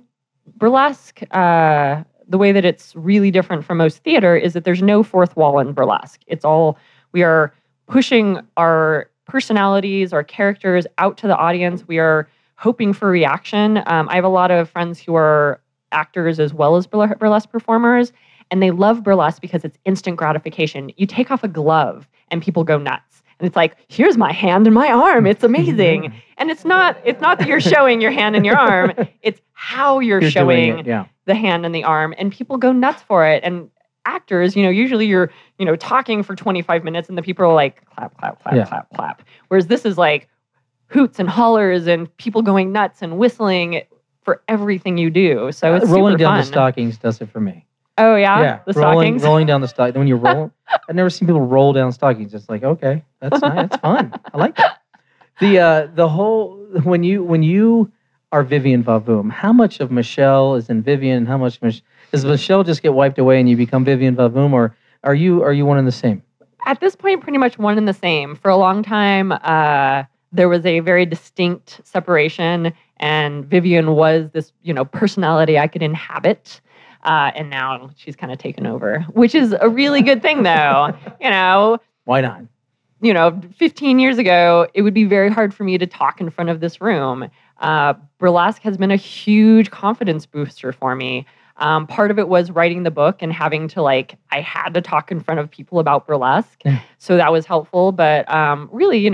burlesque, the way that it's really different from most theater is that there's no fourth wall in burlesque. It's all, we are pushing our personalities, our characters out to the audience. We are hoping for reaction. I have a lot of friends who are actors as well as burlesque performers, and they love burlesque because it's instant gratification. You take off a glove and people go nuts. And it's like, here's my hand and my arm. It's amazing. And it's not that you're showing your hand and your arm. It's how you're showing the hand and the arm. And people go nuts for it. And actors, usually you're, talking for 25 minutes and the people are like, clap, clap, clap, clap, clap. Whereas this is like hoots and hollers and people going nuts and whistling for everything you do. So it's rolling down the stockings does it for me. Oh, yeah? Yeah. The stockings? Rolling down the stockings. When you roll, I've never seen people roll down stockings. It's like, okay, that's nice. That's fun. I like that. The whole, when you are Vivienne VaVoom, how much of Michelle is in Vivienne? How much does Michelle just get wiped away and you become Vivienne VaVoom, or are you one and the same? At this point, pretty much one and the same. For a long time, there was a very distinct separation, and Vivienne was this, personality I could inhabit. And now she's kind of taken over, which is a really good thing, though. Why not? 15 years ago, it would be very hard for me to talk in front of this room. Burlesque has been a huge confidence booster for me. Part of it was writing the book and having to, I had to talk in front of people about burlesque. So that was helpful. But really,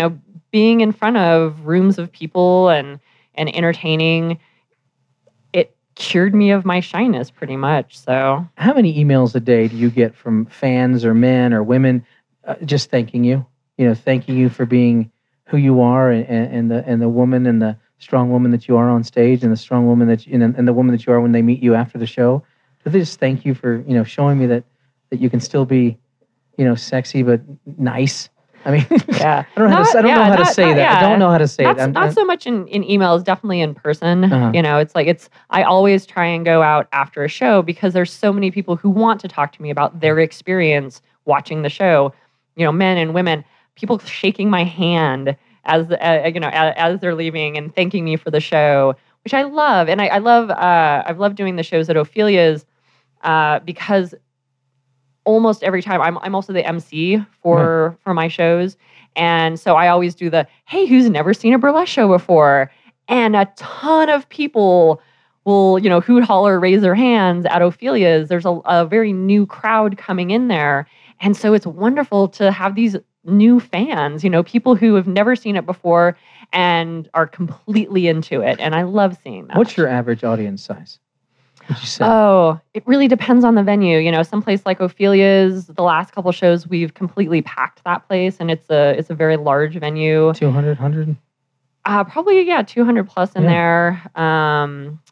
being in front of rooms of people and entertaining cured me of my shyness, pretty much. So, how many emails a day do you get from fans or men or women, just thanking you? Thanking you for being who you are, and the woman and the strong woman that you are on stage, and the strong woman that and the woman that you are when they meet you after the show. Do they just thank you for showing me that you can still be, sexy but nice? I mean, yeah. I don't know how to say that. Not so much in emails, definitely in person. Uh-huh. I always try and go out after a show because there's so many people who want to talk to me about their experience watching the show. Men and women, people shaking my hand as they're leaving and thanking me for the show, which I love. And I've loved doing the shows at Ophelia's because almost every time, I'm also the MC for my shows, and so I always do the, hey, who's never seen a burlesque show before? And a ton of people will, hoot, holler, raise their hands at Ophelia's. There's a very new crowd coming in there, and so it's wonderful to have these new fans, people who have never seen it before and are completely into it, and I love seeing that. What's your average audience size? Oh, it really depends on the venue. Someplace like Ophelia's, the last couple shows, we've completely packed that place, and it's a very large venue. 200, 100? Probably, yeah, 200 plus in there.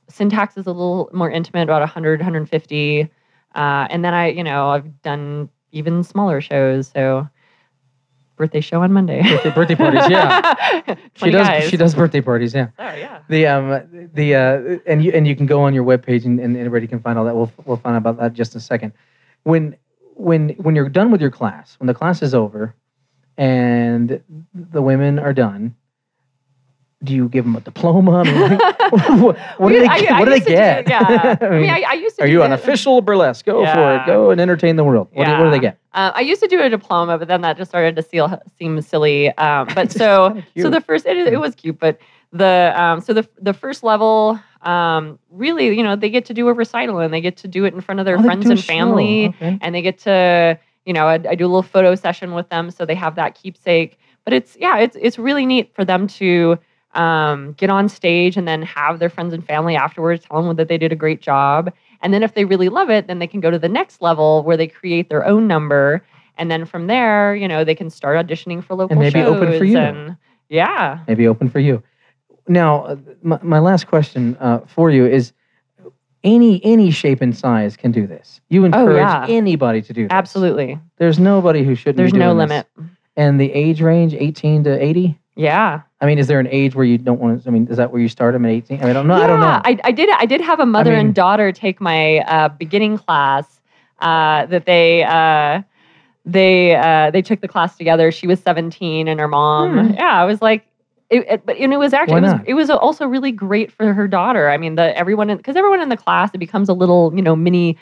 Syntax is a little more intimate, about 100, 150. And then I've done even smaller shows, so... Birthday show on Monday. Birthday parties, yeah. She does birthday parties, yeah. Oh yeah. And you can go on your webpage and everybody can find all that. We'll find out about that in just a second. When you're done with your class, when the class is over, and the women are done, do you give them a diploma? I mean, what do they get? Yeah. I used to. Are you an official burlesque? Go for it. Go and entertain the world. What do they get? I used to do a diploma, but then that just started to seem silly. But so the first, it was cute, but the first level, really, they get to do a recital and they get to do it in front of their friends and family, and they get to, I do a little photo session with them, so they have that keepsake. But it's really neat for them to. Get on stage and then have their friends and family afterwards tell them that they did a great job. And then if they really love it, then they can go to the next level where they create their own number. And then from there, they can start auditioning for local shows. And maybe open for you. Yeah. Maybe open for you. Now, my last question for you is, Any shape and size can do this. You encourage anybody to do this. Absolutely. There's nobody who shouldn't be doing this. There's no limit. And the age range, 18 to 80? Yeah. I mean, is there an age where you don't want to, I mean, is that where you start them at 18? I mean, I don't know. Yeah, I did have a mother and daughter take my beginning class that they took the class together. She was 17 and her mom. Yeah, I was like, it was also really great for her daughter. I mean, everyone in the class, it becomes a little, you know, mini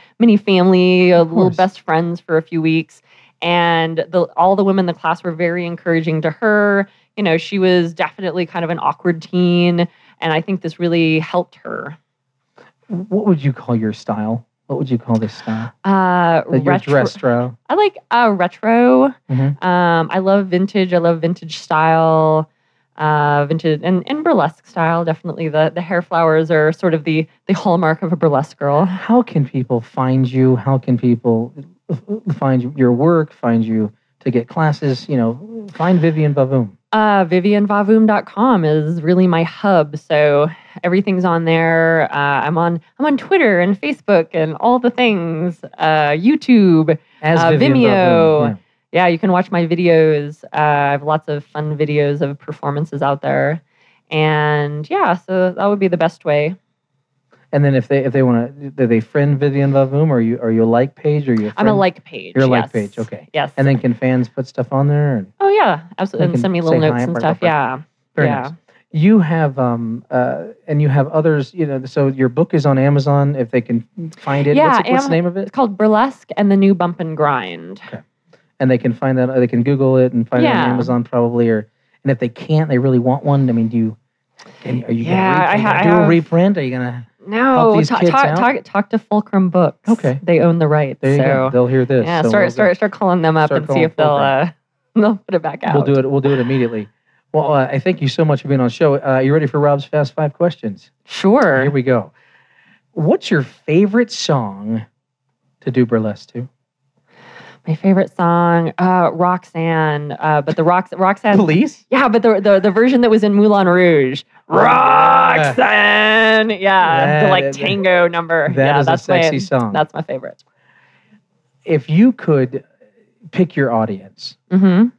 family, a little best friends for a few weeks. And all the women in the class were very encouraging to her. You know, she was definitely kind of an awkward teen, and I think this really helped her. What would you call your style? What would you call this style? Retro. I like retro. Mm-hmm. I love vintage. I love vintage style. Vintage and burlesque style, definitely. The hair flowers are sort of the hallmark of a burlesque girl. How can people find you? How can people find your work, find you to get classes? You know, find Vivienne VaVoom. Viviennevavoom.com is really my hub, so everything's on there. I'm on Twitter and Facebook and all the things. YouTube, as Vimeo. Yeah. Yeah, you can watch my videos. I have lots of fun videos of performances out there. And yeah, so that would be the best way. And then if they want to, do they friend Vivienne VaVoom? Are you a like page? Or I'm a like page. You're a like page, okay. Yes. And then can fans put stuff on there? Or oh, yeah, absolutely. And send me little notes and stuff. Yeah. Very nice. You have, and you have others, you know, so your book is on Amazon if they can find it. Yeah, what's the name of it? It's called Burlesque and the New Bump and Grind. Okay. And they can find that, they can Google it and find it on Amazon probably. And if they can't, they really want one. I mean, are you going to do a reprint? Are you going to help these kids out? Talk to Fulcrum Books. Okay. They own the rights. There you go. They'll hear this. Yeah, so start calling them up and see if they'll put it back out. We'll do it immediately. Well, I thank you so much for being on the show. Are you ready for Rob's Fast Five Questions? Sure. Here we go. What's your favorite song to do burlesque to? My favorite song, Roxanne, but the Roxanne Police? Yeah, but the version that was in Moulin Rouge. Roxanne! Yeah, the tango number. That's a sexy song. That's my favorite. If you could pick your audience, who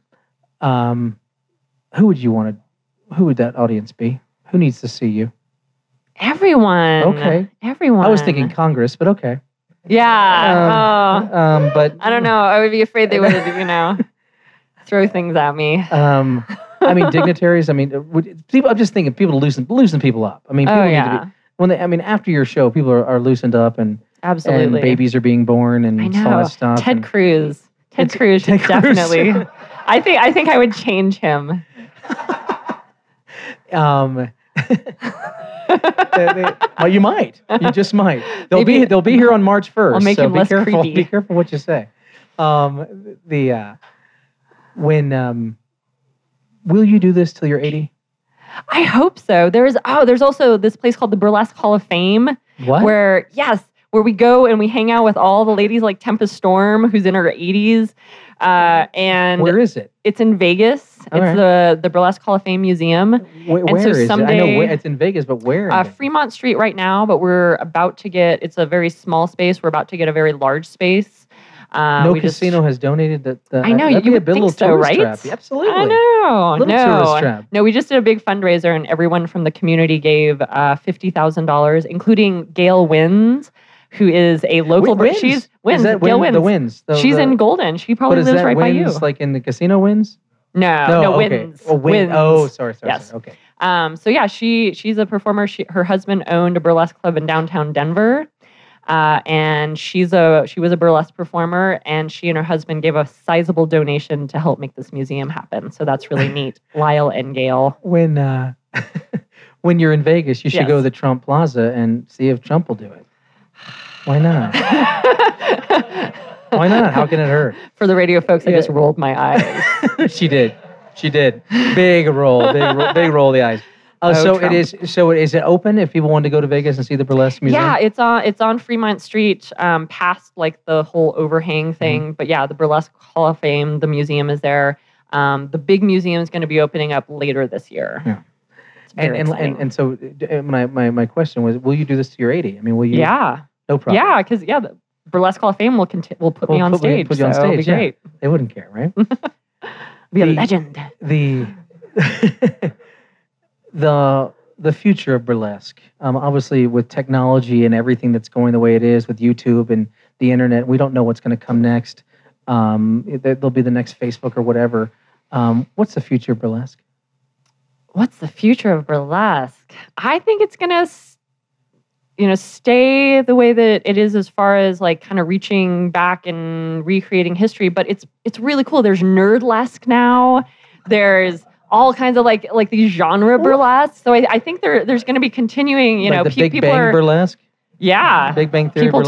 would that audience be? Who needs to see you? Everyone. Okay. Everyone. I was thinking Congress, but okay. Yeah. But I don't know. I would be afraid they would, throw things at me. Dignitaries. I'm just thinking people loosen people up. After your show, people are loosened up and absolutely and babies are being born and all that stuff. Ted Cruz, definitely. I think I would change him. Well, you might. You just might. They'll be here on March 1st. I'll make him less creepy. Be careful what you say. Will you do this till you're 80? I hope so. There's also this place called the Burlesque Hall of Fame. What? Where we go and we hang out with all the ladies like Tempest Storm, who's in her 80s. And where is it? It's in Vegas. All it's right. the Burlesque Hall of Fame Museum. Where is it? I know it's in Vegas, but where? Fremont Street right now, but we're about to get. It's a very small space. We're about to get a very large space. No casino has donated that. I know you would think so, right? Trap. Absolutely. I know. Tourist trap. No, we just did a big fundraiser, and everyone from the community gave $50,000, including Gail Wins, who is a local... Gail Wins. She's in Golden. She probably lives right by you. Like in the casino Wins? No, okay. Wins. Oh, Wins. Oh, sorry. Yes. Sorry. Okay. So yeah, she's a performer. Her husband owned a burlesque club in downtown Denver. And she was a burlesque performer, and she and her husband gave a sizable donation to help make this museum happen. So that's really neat. Lyle and Gail. When you're in Vegas, you should go to the Trump Plaza and see if Trump will do it. Why not? Why not? How can it hurt? For the radio folks, I just rolled my eyes. She did. Big roll of the eyes. Is it open if people want to go to Vegas and see the Burlesque Museum? Yeah, it's on Fremont Street, past like the whole overhang thing. Mm-hmm. But yeah, the Burlesque Hall of Fame, the museum is there. The big museum is going to be opening up later this year. Yeah. And so my question was, will you do this to your 80? I mean, will you? Yeah. No problem. Yeah, because the Burlesque Hall of Fame will put me on stage. Put you on stage. Yeah. Great. They wouldn't care, right? Be a legend. The future of burlesque. Obviously, with technology and everything that's going the way it is, with YouTube and the internet, we don't know what's going to come next. There'll be the next Facebook or whatever. What's the future of burlesque? What's the future of burlesque? I think it's going to, stay the way that it is as far as like kind of reaching back and recreating history. But it's really cool. There's nerdlesque now. There's all kinds of like these genre burlesque. So I think there's going to be continuing. The Big Bang burlesque. Yeah, Big Bang Theory. People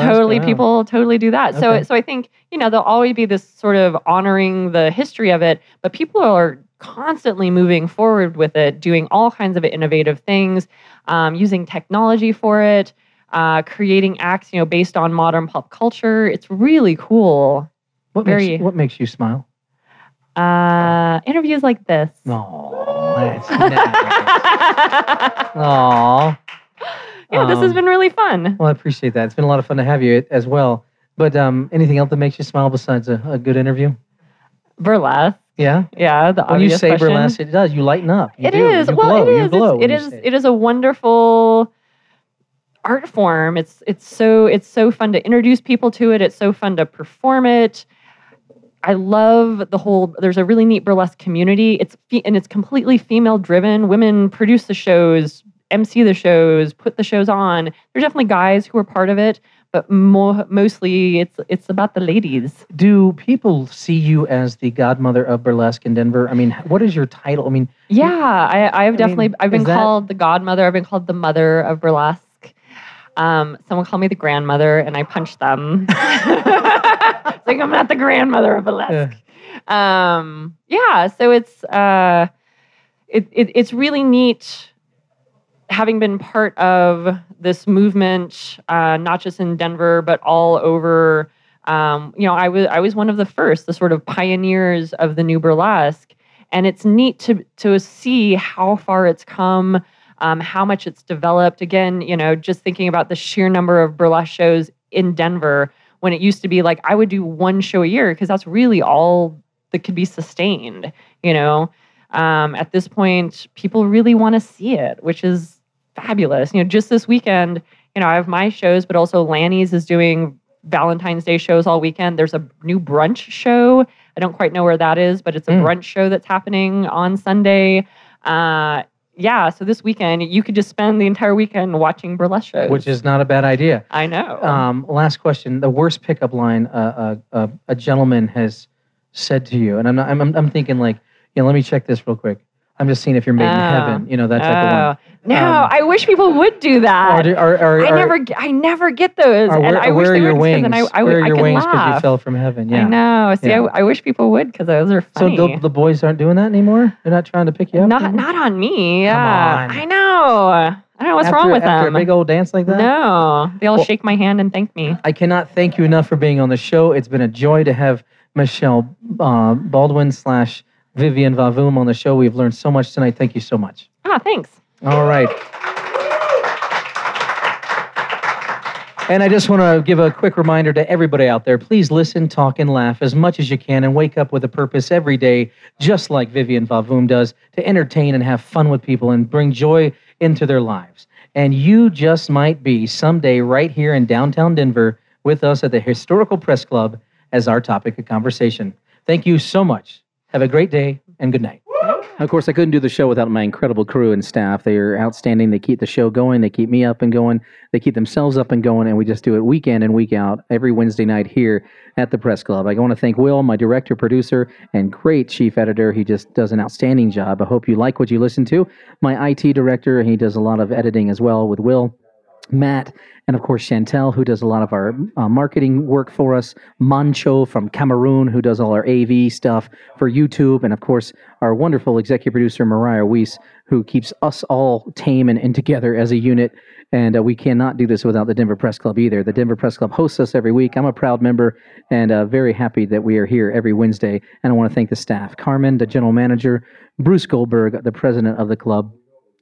totally do that. Okay. So I think there'll always be this sort of honoring the history of it, but people are constantly moving forward with it, doing all kinds of innovative things, using technology for it, creating acts based on modern pop culture. It's really cool. What makes you smile? Interviews like this. Aww. Yeah, this has been really fun. Well, I appreciate that. It's been a lot of fun to have you as well. But anything else that makes you smile besides a good interview? Burlesque. Yeah? Yeah, the obvious question. When you say burlesque, it does. You lighten up. It is a wonderful art form. It's so fun to introduce people to it. It's so fun to perform it. I love there's a really neat burlesque community. It's completely female-driven. Women produce the shows, MC the shows, put the shows on. There's definitely guys who are part of it, but mostly it's about the ladies. Do people see you as the godmother of burlesque in Denver? I mean, what is your title? I mean, I've been called the godmother. I've been called the mother of burlesque. Someone called me the grandmother, and I punched them. It's like I'm not the grandmother of burlesque. Yeah. So it's really neat. Having been part of this movement, not just in Denver, but all over, I was one of the first, the sort of pioneers of the new burlesque. And it's neat to see how far it's come, how much it's developed. Again, just thinking about the sheer number of burlesque shows in Denver, when it used to be like I would do one show a year because that's really all that could be sustained, At this point, people really want to see it, which is fabulous. Just this weekend, I have my shows, but also Lanny's is doing Valentine's Day shows all weekend. There's a new brunch show. I don't quite know where that is, but it's a brunch show that's happening on Sunday. So this weekend, you could just spend the entire weekend watching burlesque shows. Which is not a bad idea. I know. Last question. The worst pickup line a gentleman has said to you, and I'm thinking like, let me check this real quick. I'm just seeing if you're made in heaven, that type of one. No, I wish people would do that. I never get those. Where are your wings? Where are your wings because you fell from heaven? Yeah. I know. See, yeah. I wish people would because those are funny. So the boys aren't doing that anymore? They're not trying to pick you up? Not on me. Yeah. Come on. I know. I don't know what's wrong with them. After a big old dance like that? No. They all shake my hand and thank me. I cannot thank you enough for being on the show. It's been a joy to have Michelle Baldwin / Vivienne VaVoom on the show. We've learned so much tonight. Thank you so much. Thanks. All right. And I just want to give a quick reminder to everybody out there. Please listen, talk, and laugh as much as you can and wake up with a purpose every day, just like Vivienne VaVoom does, to entertain and have fun with people and bring joy into their lives. And you just might be someday right here in downtown Denver with us at the Historical Press Club as our topic of conversation. Thank you so much. Have a great day and good night. Of course, I couldn't do the show without my incredible crew and staff. They are outstanding. They keep the show going. They keep me up and going. They keep themselves up and going, and we just do it week in and week out every Wednesday night here at the Press Club. I want to thank Will, my director, producer, and great chief editor. He just does an outstanding job. I hope you like what you listen to. My IT director, he does a lot of editing as well with Will, Matt, and of course Chantel, who does a lot of our marketing work for us, Mancho from Cameroon, who does all our AV stuff for YouTube, and of course our wonderful executive producer Mariah Weiss, who keeps us all tame and together as a unit. And we cannot do this without the Denver Press Club either. The Denver Press Club hosts us every week. I'm a proud member and very happy that we are here every Wednesday. And I want to thank the staff, Carmen, the general manager, Bruce Goldberg, the president of the club,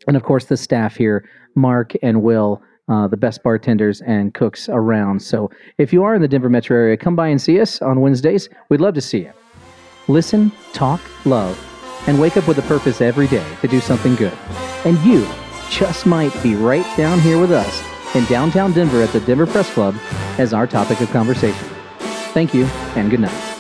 And of course, the staff here, Mark and Will, the best bartenders and cooks around. So if you are in the Denver metro area, come by and see us on Wednesdays. We'd love to see you. Listen, talk, love, and wake up with a purpose every day to do something good. And you just might be right down here with us in downtown Denver at the Denver Press Club as our topic of conversation. Thank you, and good night.